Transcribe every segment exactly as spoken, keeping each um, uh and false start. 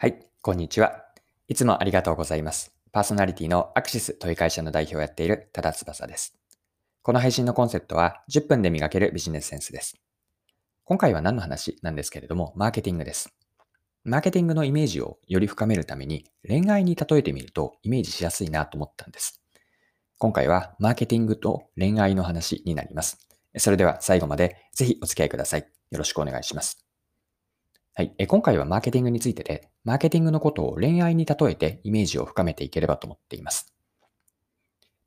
はい、こんにちは。いつもありがとうございます。パーソナリティのアクシスという会社の代表をやっている多田翼です。この配信のコンセプトはじゅっぷんで磨けるビジネスセンスです。今回は何の話なんですけれども、マーケティングです。マーケティングのイメージをより深めるために恋愛に例えてみるとイメージしやすいなと思ったんです。今回はマーケティングと恋愛の話になります。それでは最後までぜひお付き合いください。よろしくお願いします。はい、え今回はマーケティングについてで、マーケティングのことを恋愛に例えてイメージを深めていければと思っています。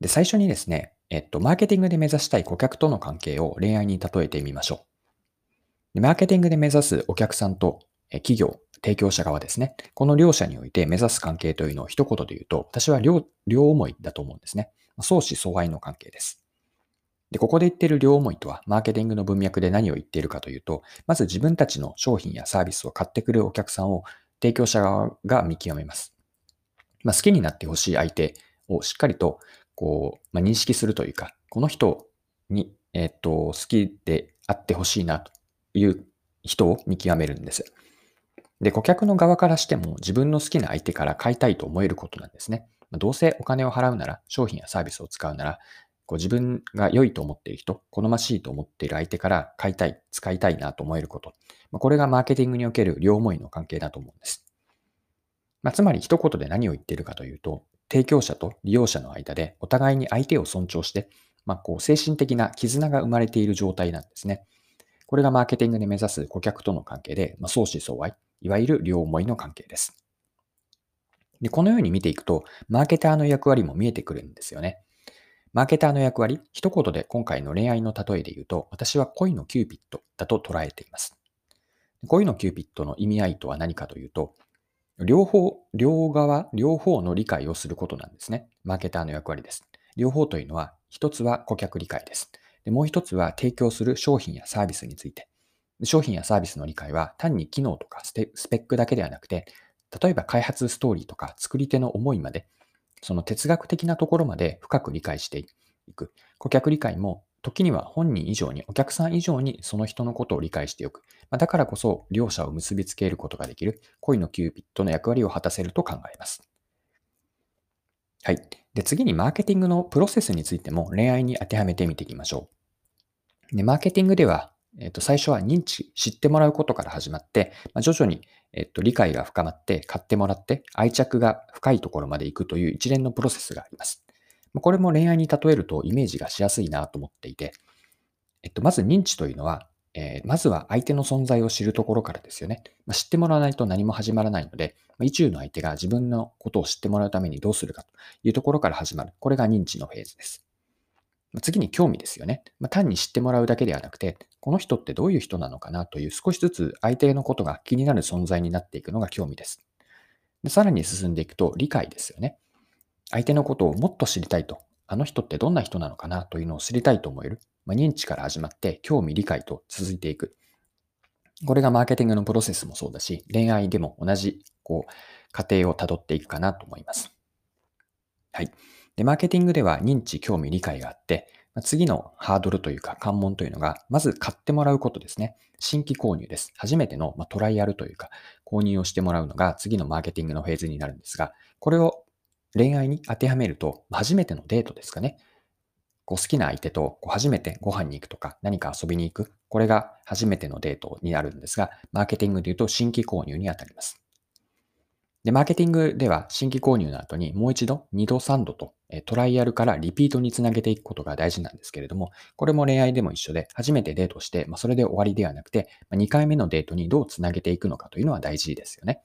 で、最初にですね、えっと、マーケティングで目指したい顧客との関係を恋愛に例えてみましょう。で、マーケティングで目指すお客さんとえ企業、提供者側ですね。この両者において目指す関係というのを一言で言うと、私は両、両思いだと思うんですね。相思相愛の関係です。で、ここで言っている両思いとは、マーケティングの文脈で何を言っているかというと、まず自分たちの商品やサービスを買ってくるお客さんを提供者側が見極めます。まあ、好きになってほしい相手をしっかりとこう、まあ、認識するというか、この人に、えーっと、好きであってほしいなという人を見極めるんです。で、顧客の側からしても自分の好きな相手から買いたいと思えることなんですね。まあ、どうせお金を払うなら、商品やサービスを使うなら、自分が良いと思っている人、好ましいと思っている相手から買いたい、使いたいなと思えること。これがマーケティングにおける両思いの関係だと思うんです。まあ、つまり一言で何を言っているかというと、提供者と利用者の間でお互いに相手を尊重して、まあ、こう精神的な絆が生まれている状態なんですね。これがマーケティングで目指す顧客との関係で、まあ、相思相愛、いわゆる両思いの関係です。で、このように見ていくと、マーケターの役割も見えてくるんですよね。マーケターの役割、一言で今回の恋愛の例えで言うと、私は恋のキューピッドだと捉えています。恋のキューピッドの意味合いとは何かというと、両方、両側、両方の理解をすることなんですね。マーケターの役割です。両方というのは、一つは顧客理解です。で、もう一つは提供する商品やサービスについて。商品やサービスの理解は単に機能とかスペックだけではなくて、例えば開発ストーリーとか作り手の思いまで、その哲学的なところまで深く理解していく。顧客理解も時には本人以上にお客さん以上にその人のことを理解しておく。だからこそ両者を結びつけることができる恋のキューピッドの役割を果たせると考えます。はい。で、次にマーケティングのプロセスについても恋愛に当てはめてみていきましょう。で、マーケティングでは、えっと、最初は認知、知ってもらうことから始まって、まあ、徐々に、えっと、理解が深まって、買ってもらって、愛着が深いところまで行くという一連のプロセスがあります。これも恋愛に例えるとイメージがしやすいなと思っていて、えっと、まず認知というのは、えー、まずは相手の存在を知るところからですよね。まあ、知ってもらわないと何も始まらないので、まあ、意中の相手が自分のことを知ってもらうためにどうするかというところから始まる。これが認知のフェーズです。次に興味ですよね。まあ、単に知ってもらうだけではなくて、この人ってどういう人なのかなという少しずつ相手のことが気になる存在になっていくのが興味です。で、さらに進んでいくと理解ですよね。相手のことをもっと知りたいと、あの人ってどんな人なのかなというのを知りたいと思える。まあ、認知から始まって興味理解と続いていく。これがマーケティングのプロセスもそうだし、恋愛でも同じこう過程をたどっていくかなと思います。はい。で、マーケティングでは認知、興味、理解があって、次のハードルというか関門というのが、まず買ってもらうことですね。新規購入です。初めての、まあ、トライアルというか、購入をしてもらうのが次のマーケティングのフェーズになるんですが、これを恋愛に当てはめると、初めてのデートですかね。こう好きな相手とこう初めてご飯に行くとか、何か遊びに行く。これが初めてのデートになるんですが、マーケティングでいうと新規購入に当たります。で、マーケティングでは新規購入の後にもう一度、二度、三度とトライアルからリピートにつなげていくことが大事なんですけれども、これも恋愛でも一緒で、初めてデートして、まあ、それで終わりではなくて、まあ、にかいめのデートにどうつなげていくのかというのは大事ですよね。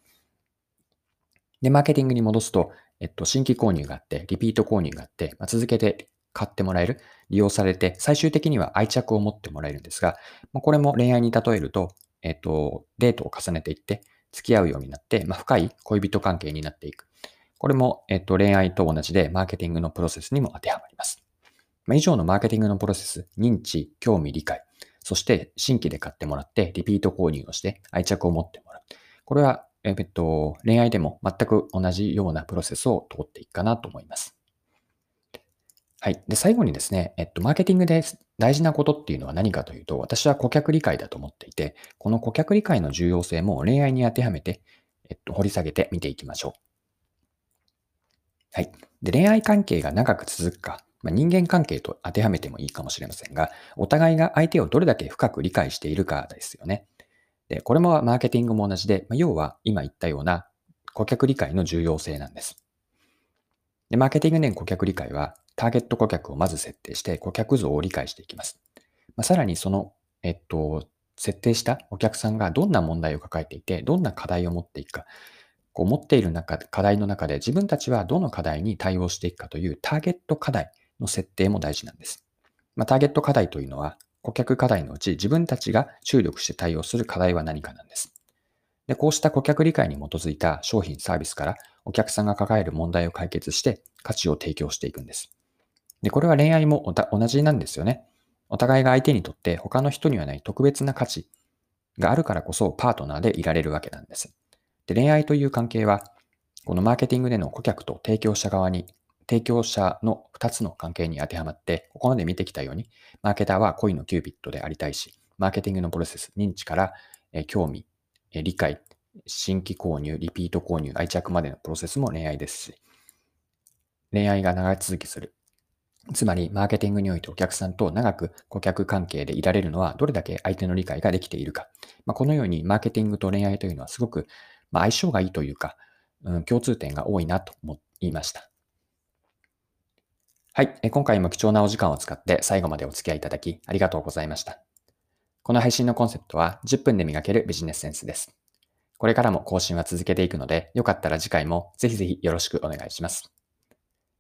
で、マーケティングに戻すと、えっと、新規購入があって、リピート購入があって、まあ、続けて買ってもらえる、利用されて、最終的には愛着を持ってもらえるんですが、まあ、これも恋愛に例えると、えっと、デートを重ねていって、付き合うようになって、まあ、深い恋人関係になっていく。これも、えっと、恋愛と同じでマーケティングのプロセスにも当てはまります。まあ、以上のマーケティングのプロセス、認知、興味、理解、そして新規で買ってもらって、リピート購入をして愛着を持ってもらう。これは、えっと、恋愛でも全く同じようなプロセスを通っていくかなと思います。はい。で、最後にですね、えっと、マーケティングで大事なことっていうのは何かというと、私は顧客理解だと思っていて、この顧客理解の重要性も恋愛に当てはめて、えっと、掘り下げて見ていきましょう。はい。で、恋愛関係が長く続くか、まあ、人間関係と当てはめてもいいかもしれませんが、お互いが相手をどれだけ深く理解しているかですよね。で、これもマーケティングも同じで、まあ、要は今言ったような顧客理解の重要性なんです。で、マーケティングでの顧客理解は、ターゲット顧客をまず設定して顧客像を理解していきます。まあ、さらにその、えっと、設定したお客さんがどんな問題を抱えていて、どんな課題を持っていくか、こう持っている中、課題の中で自分たちはどの課題に対応していくかというターゲット課題の設定も大事なんです。まあ、ターゲット課題というのは、顧客課題のうち自分たちが注力して対応する課題は何かなんです。で、こうした顧客理解に基づいた商品サービスからお客さんが抱える問題を解決して価値を提供していくんです。で、これは恋愛も同じなんですよね。お互いが相手にとって他の人にはない特別な価値があるからこそパートナーでいられるわけなんです。で、恋愛という関係は、このマーケティングでの顧客と提供者側に、提供者のふたつの関係に当てはまって、ここまで見てきたように、マーケターは恋のキューピッドでありたいし、マーケティングのプロセス、認知から興味、理解、新規購入、リピート購入、愛着までのプロセスも恋愛ですし、恋愛が長続きする。つまり、マーケティングにおいてお客さんと長く顧客関係でいられるのは、どれだけ相手の理解ができているか。まあ、このように、マーケティングと恋愛というのはすごくまあ相性がいいというか、うん、共通点が多いなと思いました。はい。今回も貴重なお時間を使って最後までお付き合いいただき、ありがとうございました。この配信のコンセプトは、じゅっぷんで磨けるビジネスセンスです。これからも更新は続けていくので、よかったら次回もぜひぜひよろしくお願いします。